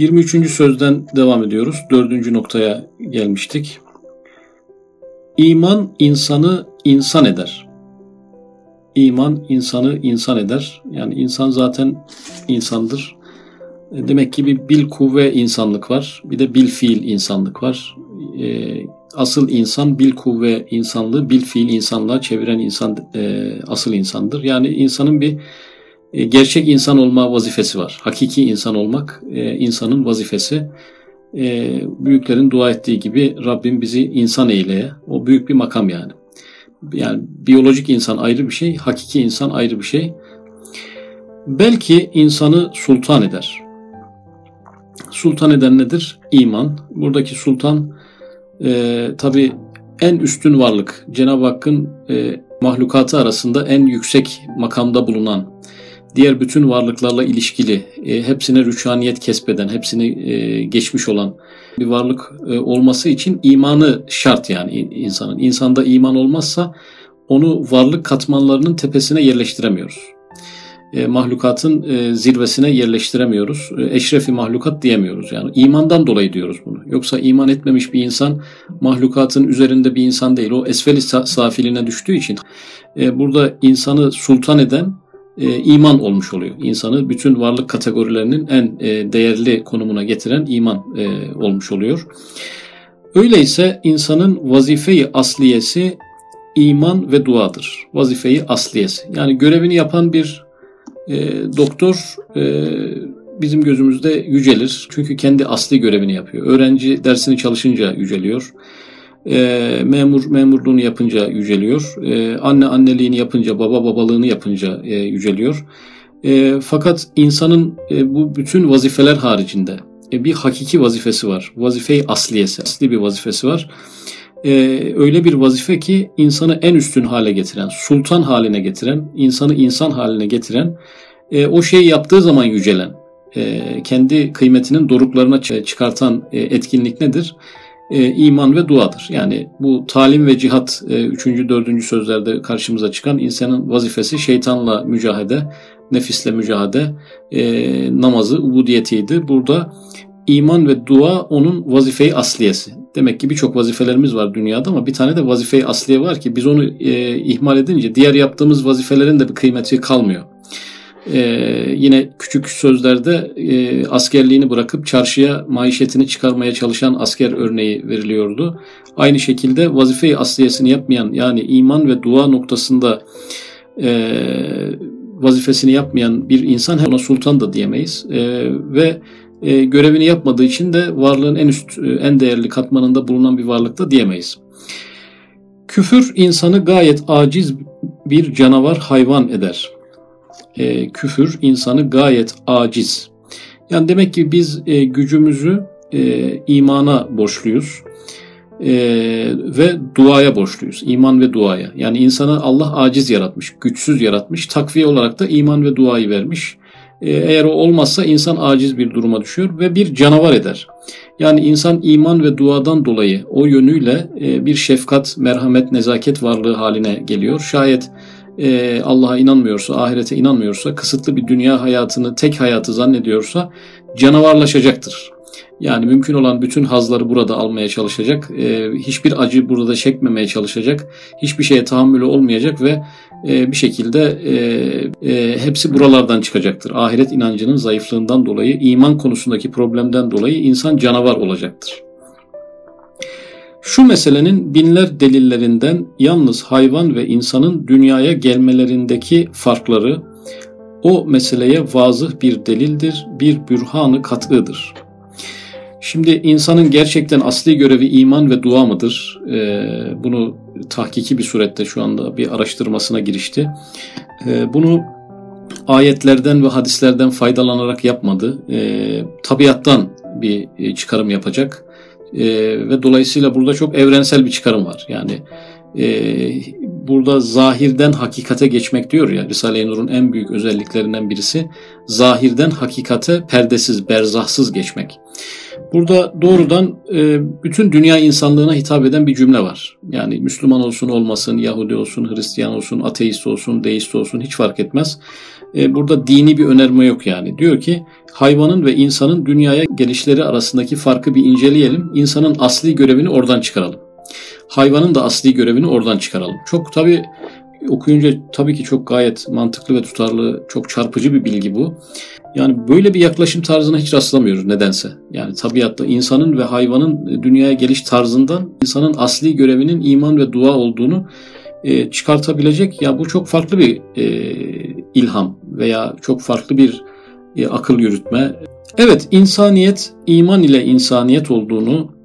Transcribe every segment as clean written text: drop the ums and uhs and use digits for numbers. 23. sözden devam ediyoruz. 4. noktaya gelmiştik. İman insanı insan eder. İman insanı insan eder. Yani insan zaten insandır. Demek ki bir bil kuvve insanlık var. Bir de bil fiil insanlık var. Asıl insan bil kuvve insanlığı, bil fiil insanlığa çeviren insan asıl insandır. Yani insanın bir gerçek insan olma vazifesi var. Hakiki insan olmak insanın vazifesi. Büyüklerin dua ettiği gibi Rabbim bizi insan eyleye. O büyük bir makam yani. Yani biyolojik insan ayrı bir şey, hakiki insan ayrı bir şey. Belki insanı sultan eder. Sultan eden nedir? İman. Buradaki sultan tabii en üstün varlık. Cenab-ı Hakk'ın mahlukatı arasında en yüksek makamda bulunan, diğer bütün varlıklarla ilişkili, hepsine rüçhaniyet kesbeden, hepsini geçmiş olan bir varlık olması için imanı şart yani insanın. İnsanda iman olmazsa onu varlık katmanlarının tepesine yerleştiremiyoruz. Mahlukatın zirvesine yerleştiremiyoruz. Eşrefi mahlukat diyemiyoruz. Yani imandan dolayı diyoruz bunu. Yoksa iman etmemiş bir insan mahlukatın üzerinde bir insan değil. O esfel-i safiline düştüğü için burada insanı sultan eden iman olmuş oluyor. İnsanı bütün varlık kategorilerinin en değerli konumuna getiren iman olmuş oluyor. Öyleyse insanın vazife-i asliyesi iman ve duadır. Vazife-i asliyesi. Yani görevini yapan bir doktor bizim gözümüzde yücelir. Çünkü kendi asli görevini yapıyor. Öğrenci dersini çalışınca yüceliyor. Memur memurluğunu yapınca yüceliyor. Anne anneliğini yapınca, baba babalığını yapınca yüceliyor. Fakat insanın bu bütün vazifeler haricinde bir hakiki vazifesi var. Vazife-i asliyesi. Asli bir vazifesi var. Öyle bir vazife ki insanı en üstün hale getiren, sultan haline getiren, insanı insan haline getiren, o şeyi yaptığı zaman yücelen, kendi kıymetinin doruklarına çıkartan etkinlik nedir? İman ve duadır. Yani bu talim ve cihat 3. 4. sözlerde karşımıza çıkan insanın vazifesi şeytanla mücadele, nefisle mücadele, namazı, ubudiyetiydi. Burada İman ve dua onun vazife-i asliyesi. Demek ki birçok vazifelerimiz var dünyada ama bir tane de vazife-i asliye var ki biz onu ihmal edince diğer yaptığımız vazifelerin de bir kıymeti kalmıyor. Yine küçük sözlerde askerliğini bırakıp çarşıya maişetini çıkarmaya çalışan asker örneği veriliyordu. Aynı şekilde vazife-i asliyesini yapmayan yani iman ve dua noktasında vazifesini yapmayan bir insan ona sultan da diyemeyiz ve görevini yapmadığı için de varlığın en üst, en değerli katmanında bulunan bir varlık da diyemeyiz. Küfür insanı gayet aciz bir canavar hayvan eder. Küfür insanı gayet aciz. Yani demek ki biz gücümüzü imana borçluyuz ve duaya borçluyuz. İman ve duaya. Yani insanı Allah aciz yaratmış, güçsüz yaratmış. Takviye olarak da iman ve duayı vermiş. Eğer o olmazsa insan aciz bir duruma düşüyor ve bir canavar eder. Yani insan iman ve duadan dolayı o yönüyle bir şefkat, merhamet, nezaket varlığı haline geliyor. Şayet Allah'a inanmıyorsa, ahirete inanmıyorsa, kısıtlı bir dünya hayatını, tek hayatı zannediyorsa canavarlaşacaktır. Yani mümkün olan bütün hazları burada almaya çalışacak, hiçbir acı burada çekmemeye çalışacak, hiçbir şeye tahammülü olmayacak ve bir şekilde hepsi buralardan çıkacaktır. Ahiret inancının zayıflığından dolayı, iman konusundaki problemden dolayı insan canavar olacaktır. Şu meselenin binler delillerinden yalnız hayvan ve insanın dünyaya gelmelerindeki farkları o meseleye vazih bir delildir, bir bürhan-ı kat'ıdır. Şimdi insanın gerçekten asli görevi iman ve dua mıdır? Bunu tahkiki bir surette şu anda bir araştırmasına girişti. Bunu ayetlerden ve hadislerden faydalanarak yapmadı. Tabiattan bir çıkarım yapacak. Ve dolayısıyla burada çok evrensel bir çıkarım var. Yani burada zahirden hakikate geçmek diyor ya, Risale-i Nur'un en büyük özelliklerinden birisi zahirden hakikate perdesiz, berzahsız geçmek. Burada doğrudan bütün dünya insanlığına hitap eden bir cümle var. Yani Müslüman olsun olmasın, Yahudi olsun, Hristiyan olsun, ateist olsun, deist olsun hiç fark etmez. Burada dini bir önerme yok yani. Diyor ki hayvanın ve insanın dünyaya gelişleri arasındaki farkı bir inceleyelim. İnsanın asli görevini oradan çıkaralım. Hayvanın da asli görevini oradan çıkaralım. Çok tabii okuyunca tabii ki çok gayet mantıklı ve tutarlı, çok çarpıcı bir bilgi bu. Yani böyle bir yaklaşım tarzına hiç rastlamıyoruz nedense. Yani tabiatta insanın ve hayvanın dünyaya geliş tarzından insanın asli görevinin iman ve dua olduğunu çıkartabilecek. Ya bu çok farklı bir ilham veya çok farklı bir akıl yürütme. Evet, insaniyet iman ile insaniyet olduğunu,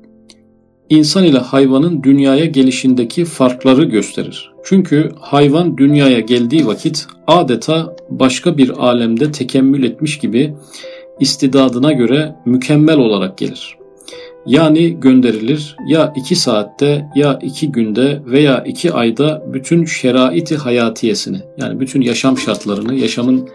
İnsan ile hayvanın dünyaya gelişindeki farkları gösterir. Çünkü hayvan dünyaya geldiği vakit adeta başka bir alemde tekemmül etmiş gibi istidadına göre mükemmel olarak gelir. Yani gönderilir, ya 2 saatte ya 2 günde veya 2 ayda bütün şerait-i hayatiyesini, yani bütün yaşam şartlarını, yaşamın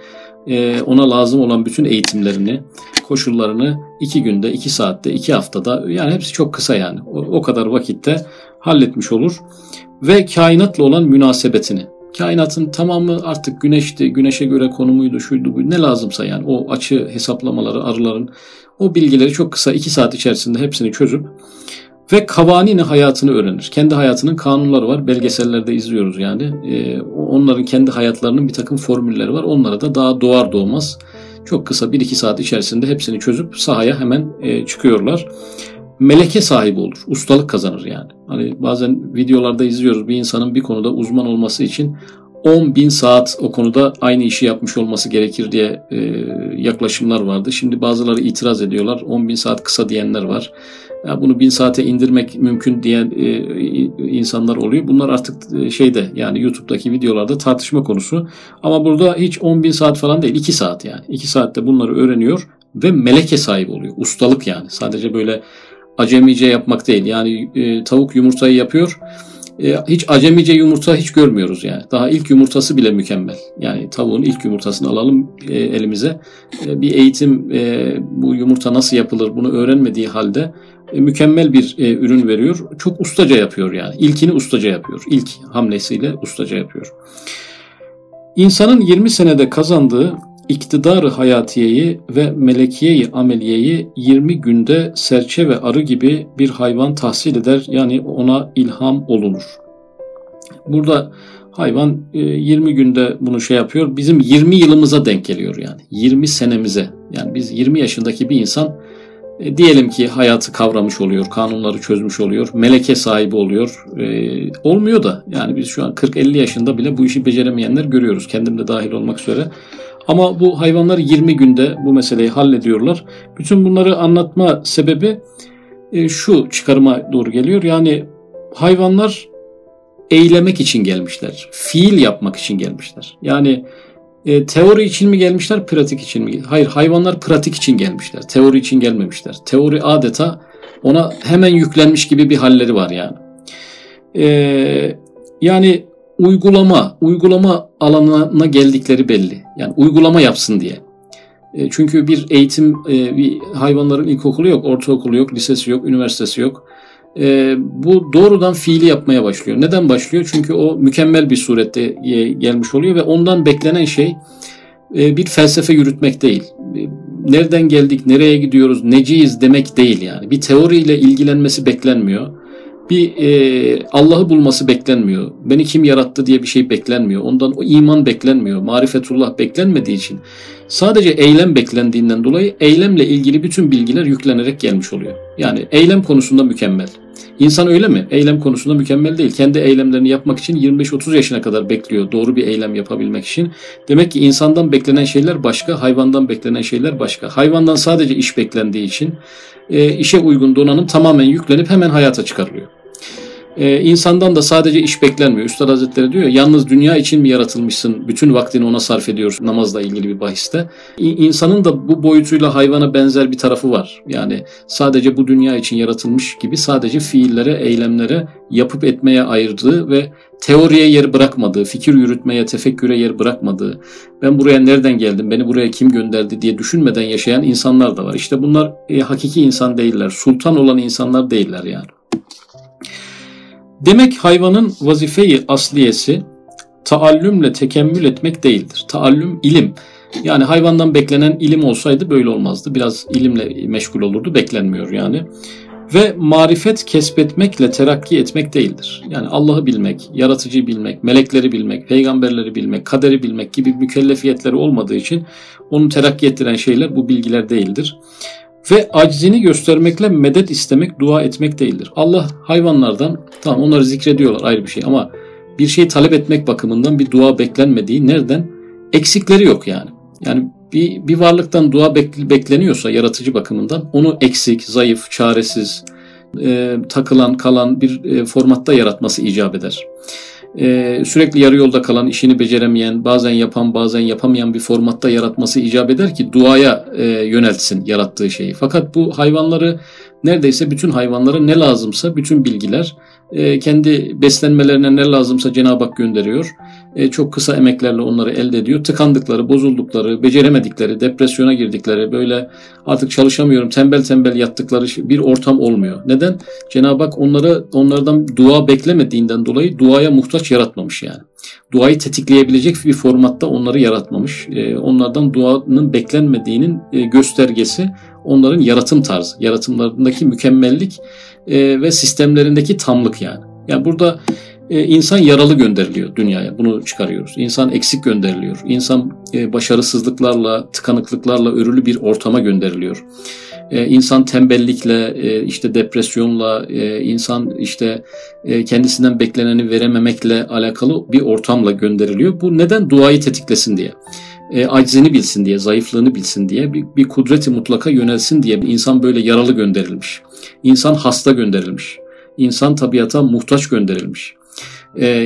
ona lazım olan bütün eğitimlerini, koşullarını 2 günde, 2 saatte, 2 haftada, yani hepsi çok kısa yani. O kadar vakitte halletmiş olur. Ve kainatla olan münasebetini. Kainatın tamamı artık güneşti, güneşe göre konumuydu, şuydu, bu ne lazımsa yani o açı hesaplamaları, arıların o bilgileri çok kısa 2 saat içerisinde hepsini çözüp ve kavanini hayatını öğrenir. Kendi hayatının kanunları var. Belgesellerde izliyoruz yani. Onların kendi hayatlarının bir takım formülleri var. Onlara da daha doğar doğmaz çok kısa 1-2 saat içerisinde hepsini çözüp sahaya hemen çıkıyorlar. Meleke sahibi olur. Ustalık kazanır yani. Hani bazen videolarda izliyoruz bir insanın bir konuda uzman olması için 10.000 saat o konuda aynı işi yapmış olması gerekir diye yaklaşımlar vardı. Şimdi bazıları itiraz ediyorlar. 10.000 saat kısa diyenler var. Ya bunu 1000 saate indirmek mümkün diyen insanlar oluyor. Bunlar artık şeyde yani YouTube'daki videolarda tartışma konusu. Ama burada hiç 10.000 saat falan değil. 2 saat yani. 2 saatte bunları öğreniyor ve meleke sahibi oluyor. Ustalık yani. Sadece böyle acemice yapmak değil. Yani tavuk yumurtayı yapıyor. Hiç acemice yumurta hiç görmüyoruz yani. Daha ilk yumurtası bile mükemmel. Yani tavuğun ilk yumurtasını alalım elimize. Bir eğitim bu yumurta nasıl yapılır bunu öğrenmediği halde mükemmel bir ürün veriyor. Çok ustaca yapıyor yani. İlkini ustaca yapıyor. İlk hamlesiyle ustaca yapıyor. İnsanın 20 senede kazandığı iktidarı hayatiyeyi ve melekiyeyi ameliyeyi 20 günde serçe ve arı gibi bir hayvan tahsil eder. Yani ona ilham olunur. Burada hayvan 20 günde bunu şey yapıyor. Bizim 20 yılımıza denk geliyor yani. 20 senemize. Yani biz 20 yaşındaki bir insan diyelim ki hayatı kavramış oluyor, kanunları çözmüş oluyor, meleke sahibi oluyor. Olmuyor da yani biz şu an 40-50 yaşında bile bu işi beceremeyenler görüyoruz. Kendim de dahil olmak üzere. Ama bu hayvanlar 20 günde bu meseleyi hallediyorlar. Bütün bunları anlatma sebebi şu çıkarıma doğru geliyor. Yani hayvanlar eylemek için gelmişler. Fiil yapmak için gelmişler. Yani teori için mi gelmişler, pratik için mi? Hayır, hayvanlar pratik için gelmişler. Teori için gelmemişler. Teori adeta ona hemen yüklenmiş gibi bir halleri var yani. Yani uygulama alanına geldikleri belli. Yani uygulama yapsın diye. Çünkü bir eğitim, bir hayvanların ilkokulu yok, ortaokulu yok, lisesi yok, üniversitesi yok. Bu doğrudan fiili yapmaya başlıyor. Neden başlıyor? Çünkü o mükemmel bir surette gelmiş oluyor ve ondan beklenen şey bir felsefe yürütmek değil. Nereden geldik, nereye gidiyoruz, neciyiz demek değil yani. Bir teoriyle ilgilenmesi beklenmiyor. Bir Allah'ı bulması beklenmiyor. Beni kim yarattı diye bir şey beklenmiyor. Ondan o iman beklenmiyor. Marifetullah beklenmediği için. Sadece eylem beklendiğinden dolayı eylemle ilgili bütün bilgiler yüklenerek gelmiş oluyor. Yani eylem konusunda mükemmel. İnsan öyle mi? Eylem konusunda mükemmel değil. Kendi eylemlerini yapmak için 25-30 yaşına kadar bekliyor. Doğru bir eylem yapabilmek için. Demek ki insandan beklenen şeyler başka, hayvandan beklenen şeyler başka. Hayvandan sadece iş beklendiği için işe uygun donanım tamamen yüklenip hemen hayata çıkarılıyor. İnsandan da sadece iş beklenmiyor. Üstad Hazretleri diyor ya, yalnız dünya için mi yaratılmışsın? Bütün vaktini ona sarf ediyor namazla ilgili bir bahiste. İnsanın da bu boyutuyla hayvana benzer bir tarafı var. Yani sadece bu dünya için yaratılmış gibi sadece fiillere, eylemlere, yapıp etmeye ayırdığı ve teoriye yer bırakmadığı, fikir yürütmeye, tefekküre yer bırakmadığı, ben buraya nereden geldim, beni buraya kim gönderdi diye düşünmeden yaşayan insanlar da var. İşte bunlar hakiki insan değiller, sultan olan insanlar değiller yani. Demek hayvanın vazife-i asliyesi taallümle tekemmül etmek değildir. Taallüm, ilim. Yani hayvandan beklenen ilim olsaydı böyle olmazdı. Biraz ilimle meşgul olurdu, beklenmiyor yani. Ve marifet kesbetmekle terakki etmek değildir. Yani Allah'ı bilmek, yaratıcıyı bilmek, melekleri bilmek, peygamberleri bilmek, kaderi bilmek gibi mükellefiyetleri olmadığı için onu terakki ettiren şeyler bu bilgiler değildir. Ve aczini göstermekle medet istemek, dua etmek değildir. Allah hayvanlardan, tamam onları zikrediyorlar ayrı bir şey ama bir şey talep etmek bakımından bir dua beklenmediği nereden? Eksikleri yok yani. Yani bir varlıktan dua bekleniyorsa yaratıcı bakımından onu eksik, zayıf, çaresiz, takılan, kalan bir formatta yaratması icap eder. Sürekli yarı yolda kalan, işini beceremeyen, bazen yapan, bazen yapamayan bir formatta yaratması icap eder ki duaya yöneltsin yarattığı şeyi. Fakat bu hayvanları, neredeyse bütün hayvanlara ne lazımsa bütün bilgiler, kendi beslenmelerine ne lazımsa Cenab-ı Hak gönderiyor. Çok kısa emeklerle onları elde ediyor. Tıkandıkları, bozuldukları, beceremedikleri, depresyona girdikleri, böyle artık çalışamıyorum, tembel tembel yattıkları bir ortam olmuyor. Neden? Cenab-ı Hak onlardan dua beklemediğinden dolayı duaya muhtaç yaratmamış yani. Duayı tetikleyebilecek bir formatta onları yaratmamış. Onlardan duanın beklenmediğinin göstergesi onların yaratım tarzı, yaratımlarındaki mükemmellik ve sistemlerindeki tamlık yani. Yani burada insan yaralı gönderiliyor dünyaya, bunu çıkarıyoruz. İnsan eksik gönderiliyor. İnsan başarısızlıklarla, tıkanıklıklarla örülü bir ortama gönderiliyor. İnsan tembellikle, işte depresyonla, insan işte kendisinden bekleneni verememekle alakalı bir ortamla gönderiliyor. Bu neden? Duayı tetiklesin diye. Aczini bilsin diye, zayıflığını bilsin diye, bir kudreti mutlaka yönelsin diye insan böyle yaralı gönderilmiş. İnsan hasta gönderilmiş. İnsan tabiata muhtaç gönderilmiş.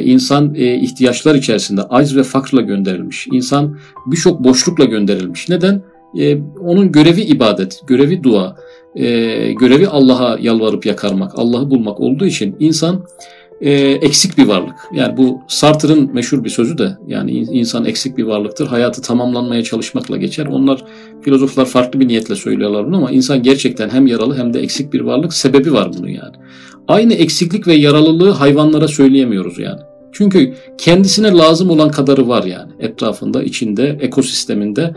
İnsan ihtiyaçlar içerisinde acz ve fakrla gönderilmiş. İnsan birçok boşlukla gönderilmiş. Neden? Onun görevi ibadet, görevi dua, görevi Allah'a yalvarıp yakarmak, Allah'ı bulmak olduğu için insan eksik bir varlık. Yani bu Sartre'ın meşhur bir sözü de, yani insan eksik bir varlıktır. Hayatı tamamlanmaya çalışmakla geçer. Onlar, filozoflar farklı bir niyetle söylüyorlar bunu ama insan gerçekten hem yaralı hem de eksik bir varlık. Sebebi var bunun yani. Aynı eksiklik ve yaralılığı hayvanlara söyleyemiyoruz yani. Çünkü kendisine lazım olan kadarı var yani. Etrafında, içinde, ekosisteminde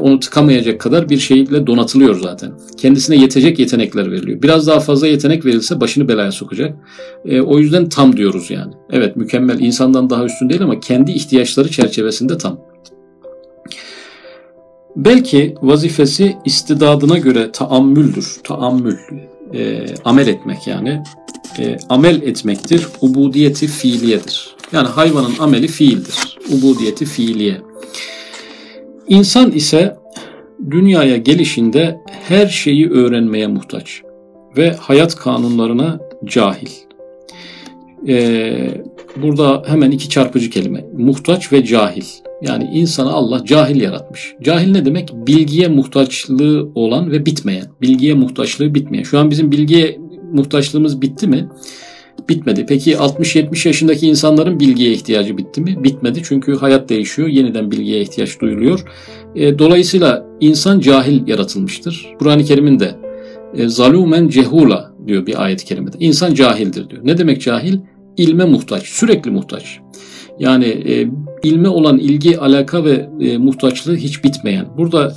onu tıkamayacak kadar bir şeyle donatılıyor zaten. Kendisine yetecek yetenekler veriliyor. Biraz daha fazla yetenek verilse başını belaya sokacak. O yüzden tam diyoruz yani. Evet, mükemmel, insandan daha üstün değil ama kendi ihtiyaçları çerçevesinde tam. Belki vazifesi istidadına göre taammüldür. Taammül, amel etmek yani. Amel etmektir, ubudiyeti fiiliyedir. Yani hayvanın ameli fiildir, ubudiyeti fiiliye. İnsan ise dünyaya gelişinde her şeyi öğrenmeye muhtaç ve hayat kanunlarına cahil. Burada hemen iki çarpıcı kelime, muhtaç ve cahil. Yani insanı Allah cahil yaratmış. Cahil ne demek? Bilgiye muhtaçlığı olan ve bitmeyen. Bilgiye muhtaçlığı bitmeyen. Şu an bizim bilgiye muhtaçlığımız bitti mi? Bitmedi. Peki 60-70 yaşındaki insanların bilgiye ihtiyacı bitti mi? Bitmedi. Çünkü hayat değişiyor. Yeniden bilgiye ihtiyaç duyuluyor. Dolayısıyla insan cahil yaratılmıştır. Kur'an-ı Kerim'in de zalûmen cehûla diyor bir ayet-i kerimede. İnsan cahildir diyor. Ne demek cahil? İlme muhtaç. Sürekli muhtaç. Yani ilme olan ilgi, alaka ve muhtaçlığı hiç bitmeyen. Burada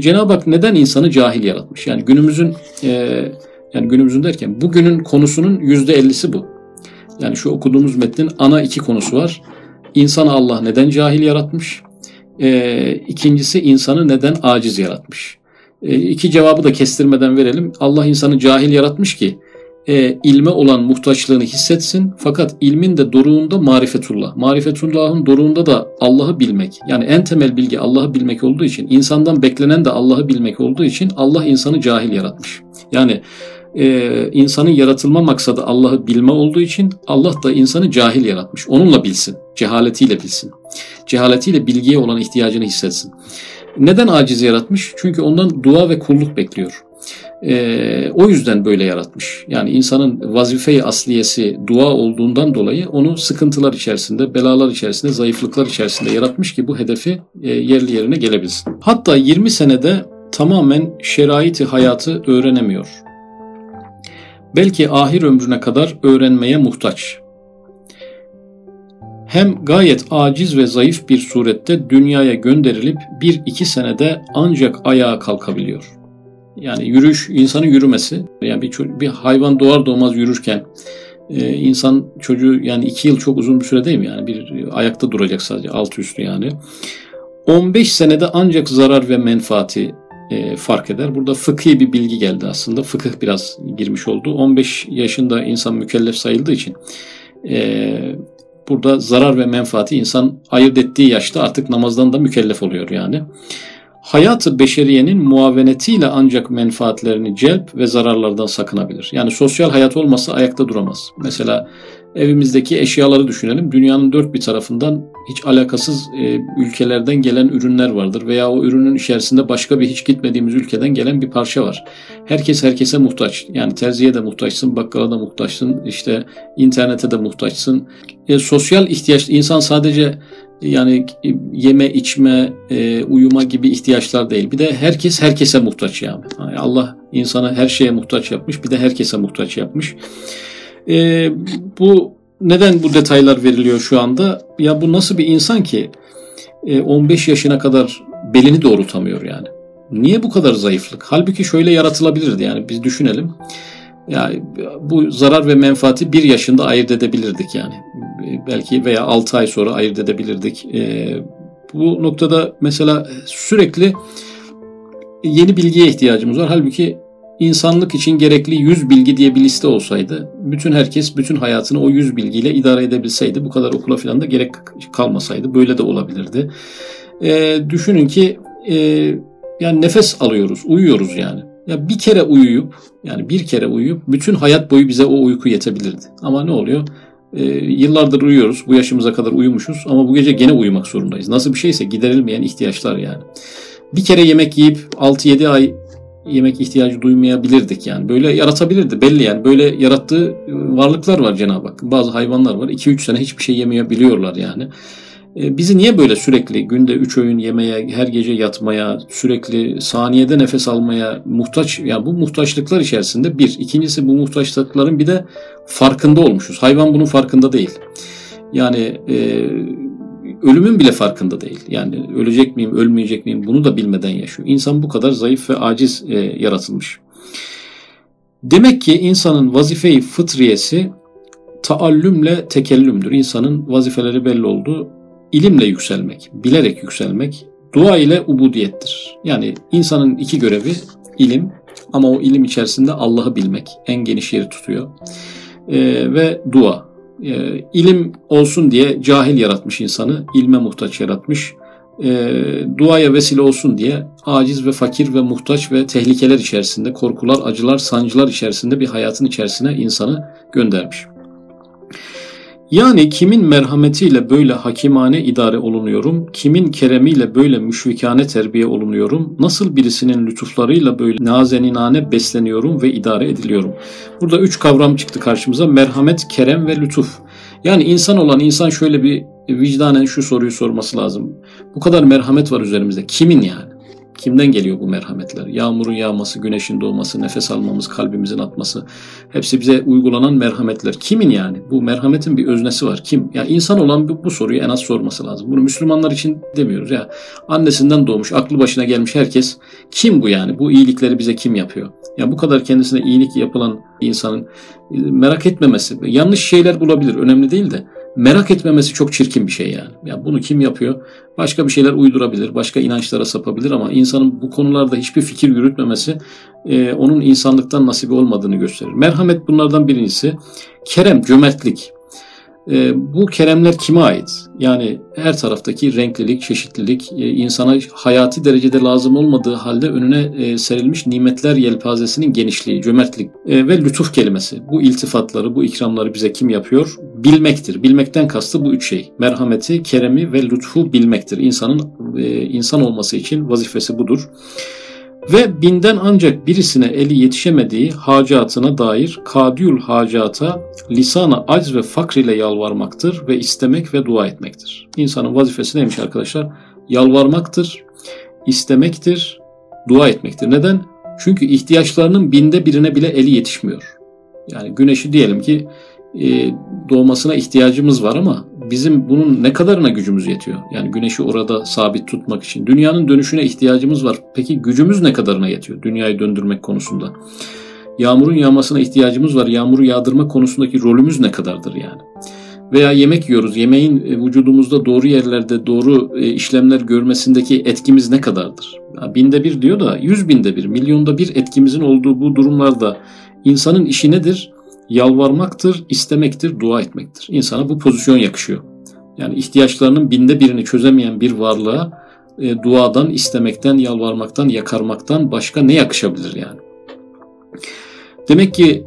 Cenab-ı Hak neden insanı cahil yaratmış? Yani günümüzün derken bugünün konusunun %50'si bu. Yani şu okuduğumuz metnin ana iki konusu var. İnsanı Allah neden cahil yaratmış? İkincisi insanı neden aciz yaratmış? İki cevabı da kestirmeden verelim. Allah insanı cahil yaratmış ki ilme olan muhtaçlığını hissetsin. Fakat ilmin de doruğunda marifetullah. Marifetullah'ın doruğunda da Allah'ı bilmek. Yani en temel bilgi Allah'ı bilmek olduğu için, insandan beklenen de Allah'ı bilmek olduğu için Allah insanı cahil yaratmış. Yani insanın yaratılma maksadı Allah'ı bilme olduğu için Allah da insanı cahil yaratmış. Onunla bilsin, cehaletiyle bilsin. Cehaletiyle bilgiye olan ihtiyacını hissetsin. Neden aciz yaratmış? Çünkü ondan dua ve kulluk bekliyor. O yüzden böyle yaratmış. Yani insanın vazife-i asliyesi dua olduğundan dolayı onu sıkıntılar içerisinde, belalar içerisinde, zayıflıklar içerisinde yaratmış ki bu hedefi yerli yerine gelebilsin. Hatta 20 senede tamamen şerait-i hayatı öğrenemiyor. Belki ahir ömrüne kadar öğrenmeye muhtaç. Hem gayet aciz ve zayıf bir surette dünyaya gönderilip 1-2 senede ancak ayağa kalkabiliyor. Yani yürüyüş, insanın yürümesi, yani bir hayvan doğar doğmaz yürürken insan çocuğu, yani 2 yıl çok uzun bir süre değil mi? Yani bir ayakta duracak sadece, alt üstü yani. 15 senede ancak zarar ve menfaati fark eder. Burada fıkhi bir bilgi geldi aslında. Fıkıh biraz girmiş oldu. 15 yaşında insan mükellef sayıldığı için burada zarar ve menfaati insan ayırt ettiği yaşta artık namazdan da mükellef oluyor yani. Hayat-ı beşeriyenin muavenetiyle ancak menfaatlerini celp ve zararlardan sakınabilir. Yani sosyal hayat olmasa ayakta duramaz. Mesela evimizdeki eşyaları düşünelim. Dünyanın dört bir tarafından hiç alakasız ülkelerden gelen ürünler vardır. Veya o ürünün içerisinde başka bir hiç gitmediğimiz ülkeden gelen bir parça var. Herkes herkese muhtaç. Yani terziye de muhtaçsın, bakkala da muhtaçsın, işte internete de muhtaçsın. Sosyal ihtiyaç, insan sadece... Yani yeme, içme, uyuma gibi ihtiyaçlar değil. Bir de herkes herkese muhtaç yani. Allah insana her şeye muhtaç yapmış, bir de herkese muhtaç yapmış. Bu neden bu detaylar veriliyor şu anda? Ya bu nasıl bir insan ki 15 yaşına kadar belini doğrultamıyor yani. Niye bu kadar zayıflık? Halbuki şöyle yaratılabilirdi yani, biz düşünelim. Yani bu zarar ve menfaati 1 yaşında ayırt edebilirdik yani. Belki veya 6 ay sonra ayırt edebilirdik. Bu noktada mesela sürekli yeni bilgiye ihtiyacımız var. Halbuki insanlık için gerekli 100 bilgi diye bir liste olsaydı, bütün herkes bütün hayatını o 100 bilgiyle idare edebilseydi, bu kadar okula falan da gerek kalmasaydı, böyle de olabilirdi. Düşünün ki yani nefes alıyoruz, uyuyoruz yani. Ya bir kere uyuyup bütün hayat boyu bize o uyku yetebilirdi. Ama ne oluyor? Yıllardır uyuyoruz. Bu yaşımıza kadar uyumuşuz ama bu gece gene uyumak zorundayız. Nasıl bir şeyse giderilmeyen ihtiyaçlar yani. Bir kere yemek yiyip 6-7 ay yemek ihtiyacı duymayabilirdik yani. Böyle yaratabilirdi belli yani. Böyle yarattığı varlıklar var Cenab-ı Hak. Bazı hayvanlar var. 2-3 sene hiçbir şey yemeyebiliyorlar yani. Bizi niye böyle sürekli günde 3 öğün yemeye, her gece yatmaya, sürekli saniyede nefes almaya muhtaç? Yani bu muhtaçlıklar içerisinde bir. İkincisi, bu muhtaçlıkların bir de farkında olmuşuz. Hayvan bunun farkında değil. Yani ölümün bile farkında değil. Yani ölecek miyim, ölmeyecek miyim, bunu da bilmeden yaşıyor. İnsan bu kadar zayıf ve aciz yaratılmış. Demek ki insanın vazife-i fıtriyesi taallümle tekellümdür. İnsanın vazifeleri belli oldu. İlimle yükselmek, bilerek yükselmek, dua ile ubudiyettir. Yani insanın 2 görevi ilim, ama o ilim içerisinde Allah'ı bilmek en geniş yeri tutuyor. Ve dua. İlim olsun diye cahil yaratmış insanı, ilme muhtaç yaratmış. Duaya vesile olsun diye aciz ve fakir ve muhtaç ve tehlikeler içerisinde, korkular, acılar, sancılar içerisinde bir hayatın içerisine insanı göndermiş. Yani kimin merhametiyle böyle hakimane idare olunuyorum, kimin keremiyle böyle müşvikane terbiye olunuyorum, nasıl birisinin lütuflarıyla böyle nazeninane besleniyorum ve idare ediliyorum. Burada 3 kavram çıktı karşımıza: merhamet, kerem ve lütuf. Yani insan olan insan şöyle bir vicdanen şu soruyu sorması lazım: bu kadar merhamet var üzerimizde, kimin yani? Kimden geliyor bu merhametler? Yağmurun yağması, güneşin doğması, nefes almamız, kalbimizin atması, hepsi bize uygulanan merhametler. Kimin yani? Bu merhametin bir öznesi var. Kim? Ya insan olan bu soruyu en az sorması lazım. Bunu Müslümanlar için demiyoruz ya. Annesinden doğmuş, aklı başına gelmiş herkes, kim bu yani? Bu iyilikleri bize kim yapıyor? Ya bu kadar kendisine iyilik yapılan insanın merak etmemesi, yanlış şeyler bulabilir, önemli değil de merak etmemesi çok çirkin bir şey yani. Ya bunu kim yapıyor? Başka bir şeyler uydurabilir, başka inançlara sapabilir ama insanın bu konularda hiçbir fikir yürütmemesi onun insanlıktan nasibi olmadığını gösterir. Merhamet bunlardan birincisi. Kerem, cömertlik. Bu keremler kime ait? Yani her taraftaki renklilik, çeşitlilik, insana hayati derecede lazım olmadığı halde önüne serilmiş nimetler yelpazesinin genişliği, cömertlik ve lütuf kelimesi. Bu iltifatları, bu ikramları bize kim yapıyor? Bilmektir. Bilmekten kastı bu üç şey. Merhameti, keremi ve lütfu bilmektir. İnsan olması için vazifesi budur. Ve binden ancak birisine eli yetişemediği hacatına dair kadiyül hacata lisana acz ve fakr ile yalvarmaktır ve istemek ve dua etmektir. İnsanın vazifesi neymiş arkadaşlar? Yalvarmaktır, istemektir, dua etmektir. Neden? Çünkü ihtiyaçlarının binde birine bile eli yetişmiyor. Yani güneşi diyelim ki doğmasına ihtiyacımız var ama bizim bunun ne kadarına gücümüz yetiyor? Yani güneşi orada sabit tutmak için. Dünyanın dönüşüne ihtiyacımız var. Peki gücümüz ne kadarına yetiyor? Dünyayı döndürmek konusunda. Yağmurun yağmasına ihtiyacımız var. Yağmuru yağdırma konusundaki rolümüz ne kadardır yani? Veya yemek yiyoruz. Yemeğin vücudumuzda doğru yerlerde doğru işlemler görmesindeki etkimiz ne kadardır? Ya, 1000'de 1 diyor da 100.000'de 1, 1.000.000'de 1 etkimizin olduğu bu durumlarda insanın işi nedir? Yalvarmaktır, istemektir, dua etmektir. İnsana bu pozisyon yakışıyor. Yani ihtiyaçlarının 1000'de 1'ini çözemeyen bir varlığa duadan, istemekten, yalvarmaktan, yakarmaktan başka ne yakışabilir yani? Demek ki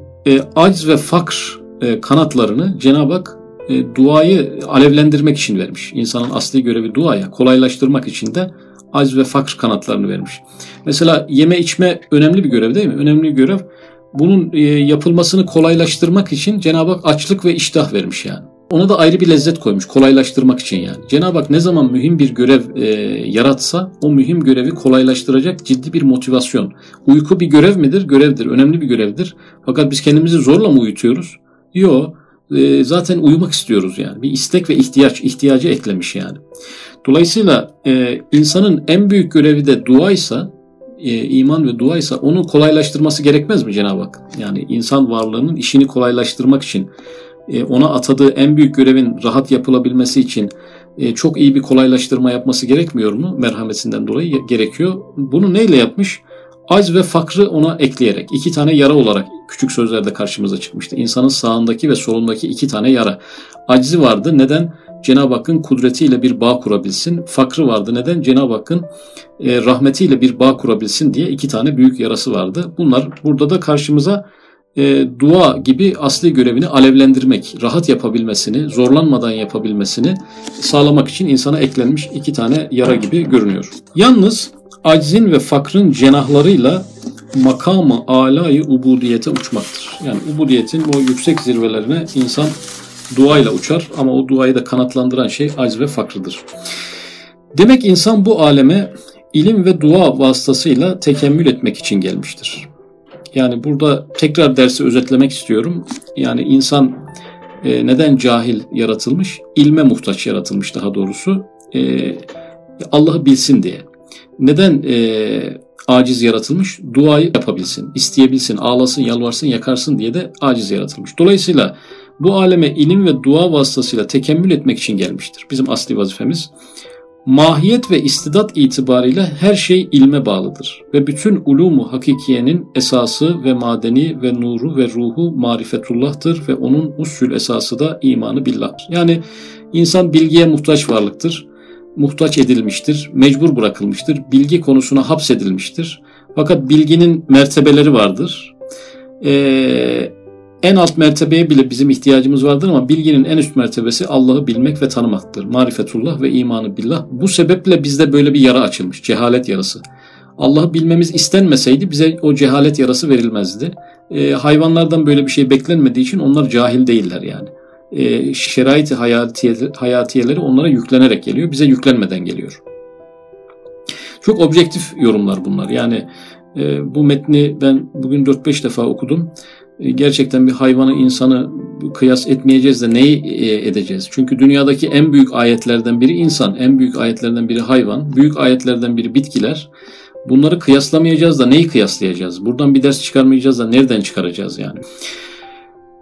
acz ve fakr kanatlarını Cenab-ı Hak duayı alevlendirmek için vermiş. İnsanın asli görevi duaya, kolaylaştırmak için de acz ve fakr kanatlarını vermiş. Mesela yeme içme önemli bir görev değil mi? Önemli bir görev. Bunun yapılmasını kolaylaştırmak için Cenab-ı Hak açlık ve iştah vermiş yani. Ona da ayrı bir lezzet koymuş kolaylaştırmak için yani. Cenab-ı Hak ne zaman mühim bir görev yaratsa o mühim görevi kolaylaştıracak ciddi bir motivasyon. Uyku bir görev midir? Görevdir. Önemli bir görevdir. Fakat biz kendimizi zorla mı uyutuyoruz? Yok. Zaten uyumak istiyoruz yani. Bir istek ve ihtiyacı eklemiş yani. Dolayısıyla insanın en büyük görevi de duaysa, iman ve dua ise onu kolaylaştırması gerekmez mi Cenab-ı Hak? Yani insan varlığının işini kolaylaştırmak için ona atadığı en büyük görevin rahat yapılabilmesi için çok iyi bir kolaylaştırma yapması gerekmiyor mu? Merhametinden dolayı gerekiyor. Bunu neyle yapmış? Acz ve fakrı ona ekleyerek. 2 tane yara olarak küçük sözlerde karşımıza çıkmıştı. İnsanın sağındaki ve solundaki 2 tane yara. Aczi vardı. Neden? Cenab-ı Hakk'ın kudretiyle bir bağ kurabilsin. Fakrı vardı. Neden? Cenab-ı Hakk'ın rahmetiyle bir bağ kurabilsin diye 2 tane büyük yarası vardı. Bunlar burada da karşımıza dua gibi asli görevini alevlendirmek, rahat yapabilmesini, zorlanmadan yapabilmesini sağlamak için insana eklenmiş 2 tane yara gibi görünüyor. Yalnız aczin ve fakrın cenahlarıyla makamı âlâ-i ubudiyete uçmaktır. Yani ubudiyetin o yüksek zirvelerine insan duayla uçar ama o duayı da kanatlandıran şey acz ve fakrıdır. Demek insan bu aleme ilim ve dua vasıtasıyla tekemmül etmek için gelmiştir. Yani burada tekrar dersi özetlemek istiyorum. Yani insan neden cahil yaratılmış? İlme muhtaç yaratılmış daha doğrusu. Allah'ı bilsin diye. Neden aciz yaratılmış? Duayı yapabilsin, isteyebilsin, ağlasın, yalvarsın, yakarsın diye de aciz yaratılmış. Dolayısıyla bu aleme ilim ve dua vasıtasıyla tekemmül etmek için gelmiştir. Bizim asli vazifemiz. Mahiyet ve istidat itibariyle her şey ilme bağlıdır. Ve bütün ulûm-u hakikiyenin esası ve madeni ve nuru ve ruhu marifetullah'tır. Ve onun usul esası da imanı billah'tır. Yani insan bilgiye muhtaç varlıktır. Muhtaç edilmiştir, mecbur bırakılmıştır, bilgi konusuna hapsedilmiştir. Fakat bilginin mertebeleri vardır. En alt mertebeye bile bizim ihtiyacımız vardır ama bilginin en üst mertebesi Allah'ı bilmek ve tanımaktır. Marifetullah ve imanı billah. Bu sebeple bizde böyle bir yara açılmış, cehalet yarası. Allah'ı bilmemiz istenmeseydi bize o cehalet yarası verilmezdi. Hayvanlardan böyle bir şey beklenmediği için onlar cahil değiller yani. Şerait-i hayatiyeleri onlara yüklenerek geliyor. Bize yüklenmeden geliyor. Çok objektif yorumlar bunlar. Yani bu metni ben bugün 4-5 defa okudum. Gerçekten bir hayvanı, insanı kıyas etmeyeceğiz de neyi edeceğiz? Çünkü dünyadaki en büyük ayetlerden biri insan, en büyük ayetlerden biri hayvan, büyük ayetlerden biri bitkiler. Bunları kıyaslamayacağız da neyi kıyaslayacağız? Buradan bir ders çıkarmayacağız da nereden çıkaracağız yani?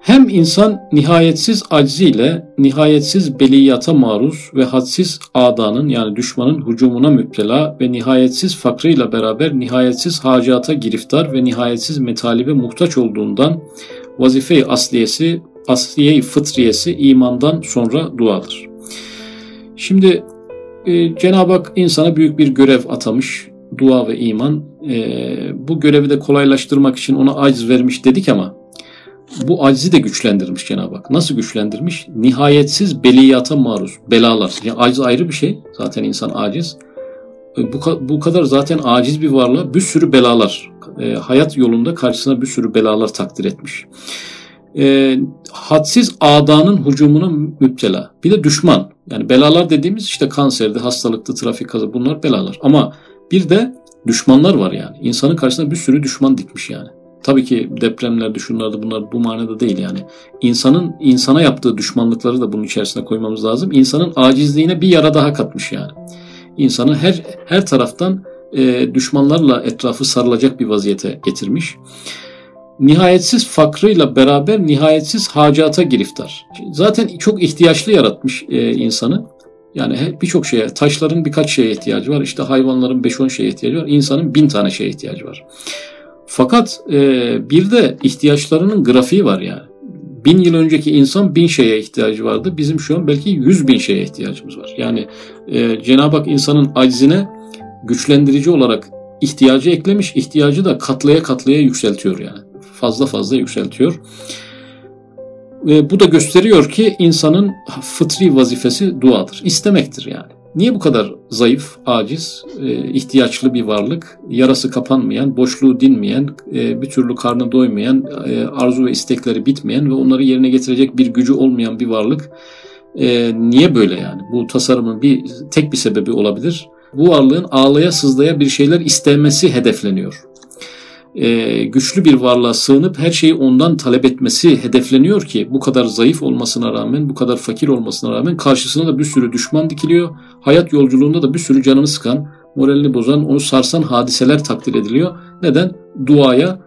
Hem insan nihayetsiz acziyle nihayetsiz beliyata maruz ve hadsiz adanın yani düşmanın hücumuna müptela ve nihayetsiz fakrıyla beraber nihayetsiz hacata giriftar ve nihayetsiz metalibe muhtaç olduğundan vazife-i asliyesi asliye-i fıtriyesi imandan sonra duadır. Şimdi Cenab-ı Hak insana büyük bir görev atamış, dua ve iman. Bu görevi de kolaylaştırmak için ona aciz vermiş dedik ama bu acizi de güçlendirmiş Cenab-ı Hak. Nasıl güçlendirmiş? Nihayetsiz beliyata maruz, belalar. Yani aciz ayrı bir şey, zaten insan aciz. Bu kadar zaten aciz bir varlığa bir sürü belalar, hayat yolunda karşısına bir sürü belalar takdir etmiş. Hadsiz adanın hücumuna müptela. Bir de düşman. Yani belalar dediğimiz işte kanserde, hastalıkta, trafik kazası, bunlar belalar. Ama bir de düşmanlar var yani. İnsanın karşısına bir sürü düşman dikmiş yani. Tabii ki depremlerde, şunlarda, bunlar bu manada değil yani. İnsanın insana yaptığı düşmanlıkları da bunun içerisine koymamız lazım. İnsanın acizliğine bir yara daha katmış yani. İnsanı her taraftan düşmanlarla etrafı sarılacak bir vaziyete getirmiş. Nihayetsiz fakrıyla beraber nihayetsiz hacata giriftar. Zaten çok ihtiyaçlı yaratmış insanı. Yani birçok şeye, taşların birkaç şeye ihtiyacı var. İşte hayvanların 5-10 şeye ihtiyacı var. İnsanın 1000 tane şeye ihtiyacı var. Fakat bir de ihtiyaçlarının grafiği var yani. 1000 yıl önceki insan 1000 şeye ihtiyacı vardı. Bizim şu an belki 100.000 şeye ihtiyacımız var. Yani Cenab-ı Hak insanın aczine güçlendirici olarak ihtiyacı eklemiş. İhtiyacı da katlaya katlaya yükseltiyor yani. Fazla fazla yükseltiyor. Bu da gösteriyor ki insanın fıtri vazifesi duadır. İstemektir yani. Niye bu kadar zayıf, aciz, ihtiyaçlı bir varlık, yarası kapanmayan, boşluğu dinmeyen, bir türlü karnı doymayan, arzu ve istekleri bitmeyen ve onları yerine getirecek bir gücü olmayan bir varlık? Niye böyle yani? Bu tasarımın tek bir sebebi olabilir. Bu varlığın ağlaya sızlaya bir şeyler istemesi hedefleniyor. Güçlü bir varlığa sığınıp her şeyi ondan talep etmesi hedefleniyor ki bu kadar zayıf olmasına rağmen, bu kadar fakir olmasına rağmen karşısına da bir sürü düşman dikiliyor. Hayat yolculuğunda da bir sürü canını sıkan, moralini bozan, onu sarsan hadiseler takdir ediliyor. Neden? Duaya,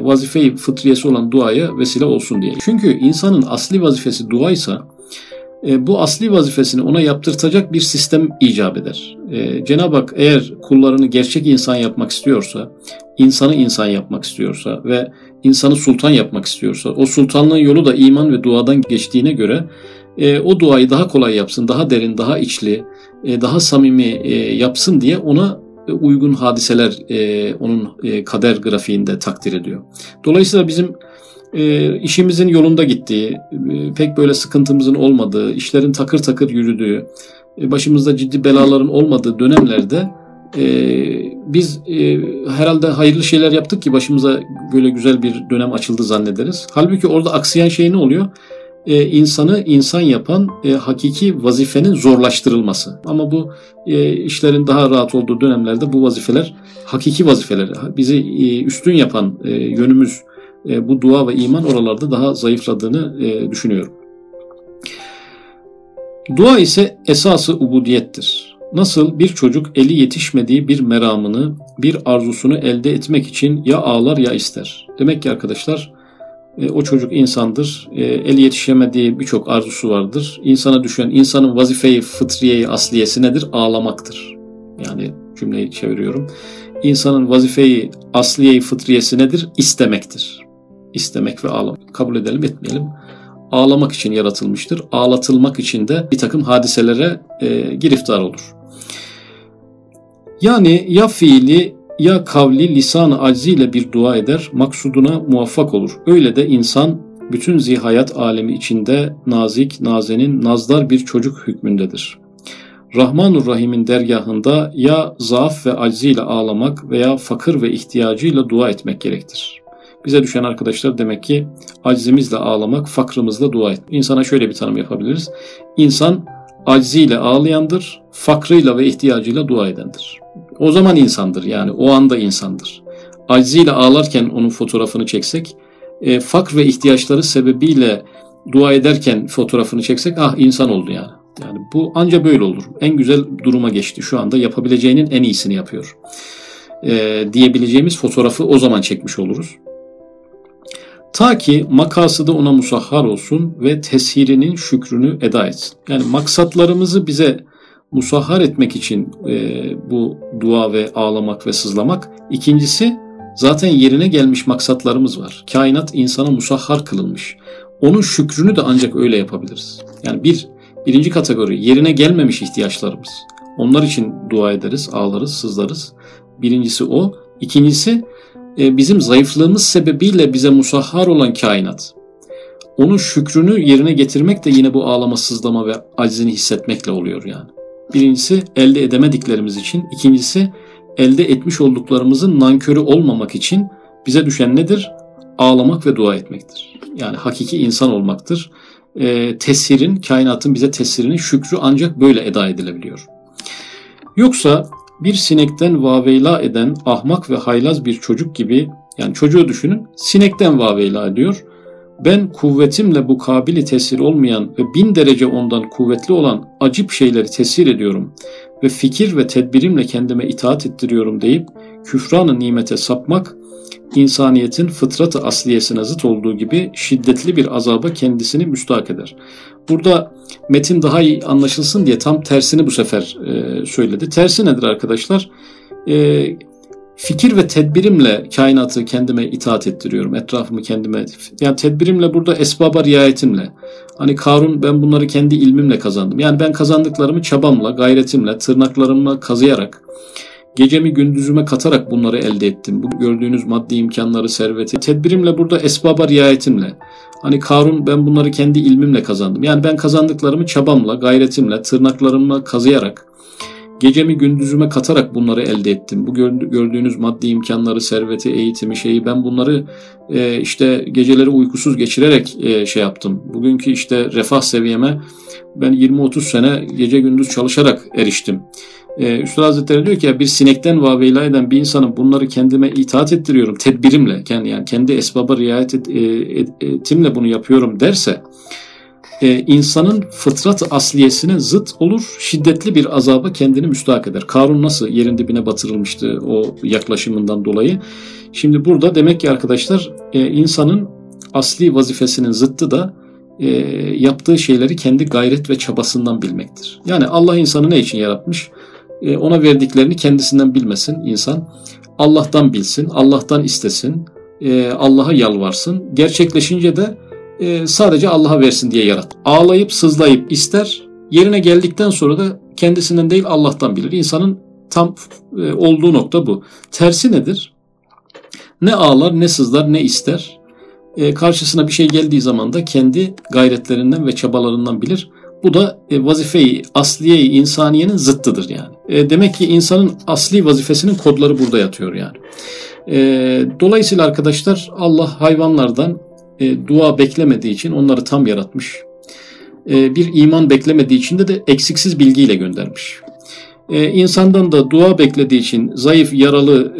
vazife-i fıtriyesi olan duaya vesile olsun diye. Çünkü insanın asli vazifesi duaysa bu asli vazifesini ona yaptırtacak bir sistem icap eder. Cenab-ı Hak eğer kullarını gerçek insan yapmak istiyorsa, insanı insan yapmak istiyorsa ve insanı sultan yapmak istiyorsa, o sultanlığın yolu da iman ve duadan geçtiğine göre o duayı daha kolay yapsın, daha derin, daha içli, daha samimi yapsın diye ona uygun hadiseler onun kader grafiğinde takdir ediyor. Dolayısıyla bizim işimizin yolunda gittiği, pek böyle sıkıntımızın olmadığı, işlerin takır takır yürüdüğü, başımızda ciddi belaların olmadığı dönemlerde biz herhalde hayırlı şeyler yaptık ki başımıza böyle güzel bir dönem açıldı zannederiz. Halbuki orada aksayan şey ne oluyor? İnsanı insan yapan hakiki vazifenin zorlaştırılması. Ama bu işlerin daha rahat olduğu dönemlerde bu vazifeler, hakiki vazifeler, bizi üstün yapan yönümüz, bu dua ve iman oralarda daha zayıfladığını düşünüyorum. Dua ise esası ubudiyettir. Nasıl bir çocuk eli yetişmediği bir meramını, bir arzusunu elde etmek için ya ağlar ya ister. Demek ki arkadaşlar o çocuk insandır. Eli yetişemediği birçok arzusu vardır. İnsana düşen, insanın vazife-i fıtriye-i asliyesi nedir? Ağlamaktır. Yani cümleyi çeviriyorum. İnsanın vazife-i asliye-i fıtriyesi nedir? İstemektir. İstemek ve ağlamak. Kabul edelim etmeyelim. Ağlamak için yaratılmıştır. Ağlatılmak için de bir takım hadiselere giriftar olur. Yani ya fiili ya kavli lisan-ı acziyle bir dua eder, maksuduna muvaffak olur. Öyle de insan bütün zihayat alemi içinde nazik, nazenin, nazdar bir çocuk hükmündedir. Rahman-ı Rahim'in dergahında ya zaaf ve acziyle ağlamak veya fakir ve ihtiyacıyla dua etmek gerektir. Bize düşen arkadaşlar demek ki aczimizle ağlamak, fakrımızla dua etmek. İnsana şöyle bir tanım yapabiliriz. İnsan acziyle ağlayandır, fakrıyla ve ihtiyacıyla dua edendir. O zaman insandır yani, o anda insandır. Acziyle ağlarken onun fotoğrafını çeksek, fakr ve ihtiyaçları sebebiyle dua ederken fotoğrafını çeksek insan oldu yani. Yani bu anca böyle olur. En güzel duruma geçti. Şu anda yapabileceğinin en iyisini yapıyor. Diyebileceğimiz fotoğrafı o zaman çekmiş oluruz. Ta ki makası da ona musahhar olsun ve teshirinin şükrünü eda etsin. Yani maksatlarımızı bize musahhar etmek için bu dua ve ağlamak ve sızlamak. İkincisi zaten yerine gelmiş maksatlarımız var. Kainat insana musahhar kılınmış. onun şükrünü de ancak öyle yapabiliriz. Yani birinci kategori yerine gelmemiş ihtiyaçlarımız. Onlar için dua ederiz, ağlarız, sızlarız. Birincisi o. İkincisi bizim zayıflığımız sebebiyle bize musahhar olan kainat. Onun şükrünü yerine getirmek de yine bu ağlama, sızlama ve aczini hissetmekle oluyor yani. Birincisi elde edemediklerimiz için. İkincisi elde etmiş olduklarımızın nankörü olmamak için bize düşen nedir? Ağlamak ve dua etmektir. Yani hakiki insan olmaktır. Kainatın bize tesirinin şükrü ancak böyle eda edilebiliyor. Yoksa bir sinekten vaveyla eden ahmak ve haylaz bir çocuk gibi, yani çocuğu düşünün, sinekten vaveyla ediyor. Ben kuvvetimle bu kabili tesir olmayan ve 1000 derece ondan kuvvetli olan acip şeyleri tesir ediyorum ve fikir ve tedbirimle kendime itaat ettiriyorum deyip küfran-ı nimete sapmak, insaniyetin fıtrat-ı asliyesine zıt olduğu gibi şiddetli bir azaba kendisini müstahak eder. Burada metin daha iyi anlaşılsın diye tam tersini bu sefer söyledi. Tersi nedir arkadaşlar? Fikir ve tedbirimle kainatı kendime itaat ettiriyorum. Etrafımı kendime... Yani tedbirimle burada esbaba riayetimle. Hani Karun, ben bunları kendi ilmimle kazandım. Yani ben kazandıklarımı çabamla, gayretimle, tırnaklarımla kazıyarak, gecemi gündüzüme katarak bunları elde ettim. Bu gördüğünüz maddi imkanları, serveti. Tedbirimle burada esbaba riayetimle. Hani Karun, ben bunları kendi ilmimle kazandım. Yani ben kazandıklarımı çabamla, gayretimle, tırnaklarımla kazıyarak, gecemi gündüzüme katarak bunları elde ettim. Bu gördüğünüz maddi imkanları, serveti, eğitimi, şeyi, ben bunları işte geceleri uykusuz geçirerek şey yaptım. Bugünkü işte refah seviyeme ben 20-30 sene gece gündüz çalışarak eriştim. Üstad Hazretleri diyor ki ya, bir sinekten vaveyla eden bir insanın bunları kendime itaat ettiriyorum tedbirimle, yani kendi esbaba riayet etimle bunu yapıyorum derse, insanın fıtrat asliyesine zıt olur, şiddetli bir azaba kendini müstahak eder. Karun nasıl yerin dibine batırılmıştı o yaklaşımından dolayı. Şimdi burada demek ki arkadaşlar, insanın asli vazifesinin zıttı da yaptığı şeyleri kendi gayret ve çabasından bilmektir. Yani Allah insanı ne için yaratmış? Ona verdiklerini kendisinden bilmesin insan. Allah'tan bilsin, Allah'tan istesin, Allah'a yalvarsın. Gerçekleşince de sadece Allah'a versin diye yarat. Ağlayıp sızlayıp ister, yerine geldikten sonra da kendisinden değil Allah'tan bilir. İnsanın tam olduğu nokta bu. Tersi nedir? Ne ağlar, ne sızlar, ne ister. Karşısına bir şey geldiği zaman da kendi gayretlerinden ve çabalarından bilir. Bu da vazife-i asliye-i insaniyenin zıttıdır yani. Demek ki insanın asli vazifesinin kodları burada yatıyor yani. Dolayısıyla arkadaşlar, Allah hayvanlardan dua beklemediği için onları tam yaratmış. Bir iman beklemediği için de eksiksiz bilgiyle göndermiş. İnsandan da dua beklediği için zayıf, yaralı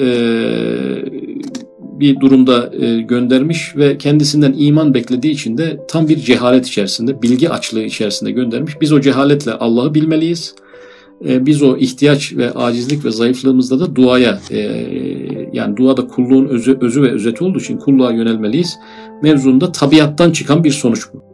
bir durumda göndermiş ve kendisinden iman beklediği için de tam bir cehalet içerisinde, bilgi açlığı içerisinde göndermiş. Biz o cehaletle Allah'ı bilmeliyiz. Biz o ihtiyaç ve acizlik ve zayıflığımızda da duaya, yani duada kulluğun özü ve özeti olduğu için kulluğa yönelmeliyiz. Mevzunda tabiattan çıkan bir sonuç bu.